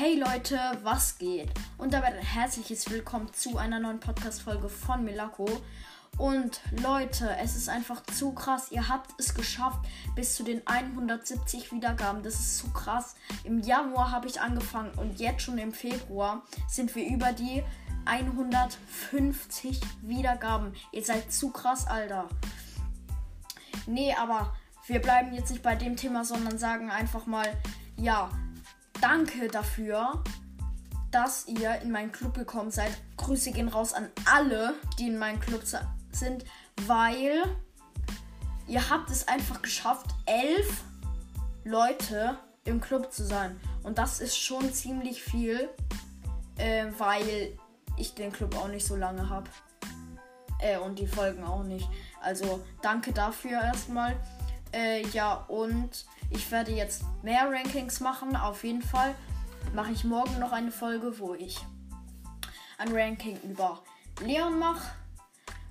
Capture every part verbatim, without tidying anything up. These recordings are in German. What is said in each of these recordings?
Hey Leute, was geht? Und damit ein herzliches Willkommen zu einer neuen Podcast-Folge von Milako. Und Leute, es ist einfach zu krass. Ihr habt es geschafft bis zu den hundertsiebzig Wiedergaben. Das ist zu krass. Im Januar habe ich angefangen und jetzt schon im Februar sind wir über die hundertfünfzig Wiedergaben. Ihr seid zu krass, Alter. Nee, aber wir bleiben jetzt nicht bei dem Thema, sondern sagen einfach mal, ja... Danke dafür, dass ihr in meinen Club gekommen seid. Grüße gehen raus an alle, die in meinem Club sind, weil ihr habt es einfach geschafft, elf Leute im Club zu sein. Und das ist schon ziemlich viel, äh, weil ich den Club auch nicht so lange habe. Äh, und die Folgen auch nicht. Also danke dafür erstmal. Äh, ja, und ich werde jetzt mehr Rankings machen. Auf jeden Fall mache ich morgen noch eine Folge, wo ich ein Ranking über Leon mache.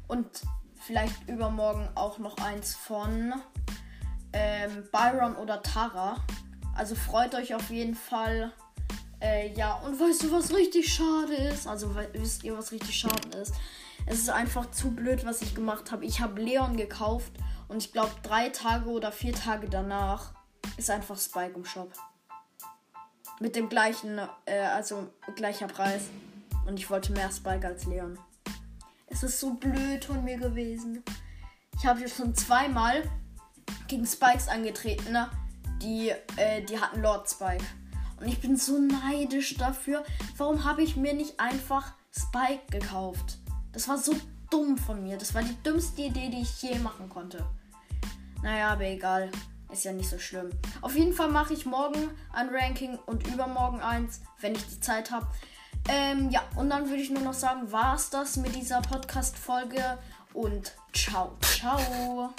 Und vielleicht übermorgen auch noch eins von ähm, Byron oder Tara. Also freut euch auf jeden Fall. Äh, ja, und weißt du, was richtig schade ist? Also we- wisst ihr, was richtig schade ist? Es ist einfach zu blöd, was ich gemacht habe. Ich habe Leon gekauft. Und ich glaube, drei Tage oder vier Tage danach ist einfach Spike im Shop. Mit dem gleichen, äh, also gleicher Preis. Und ich wollte mehr Spike als Leon. Es ist so blöd von mir gewesen. Ich habe hier schon zweimal gegen Spikes angetreten, ne? die, äh, die hatten Lord Spike. Und ich bin so neidisch dafür. Warum habe ich mir nicht einfach Spike gekauft? Das war so dumm von mir. Das war die dümmste Idee, die ich je machen konnte. Naja, aber egal. Ist ja nicht so schlimm. Auf jeden Fall mache ich morgen ein Ranking und übermorgen eins, wenn ich die Zeit habe. Ähm, ja, und dann würde ich nur noch sagen, war's das mit dieser Podcast-Folge und ciao, ciao.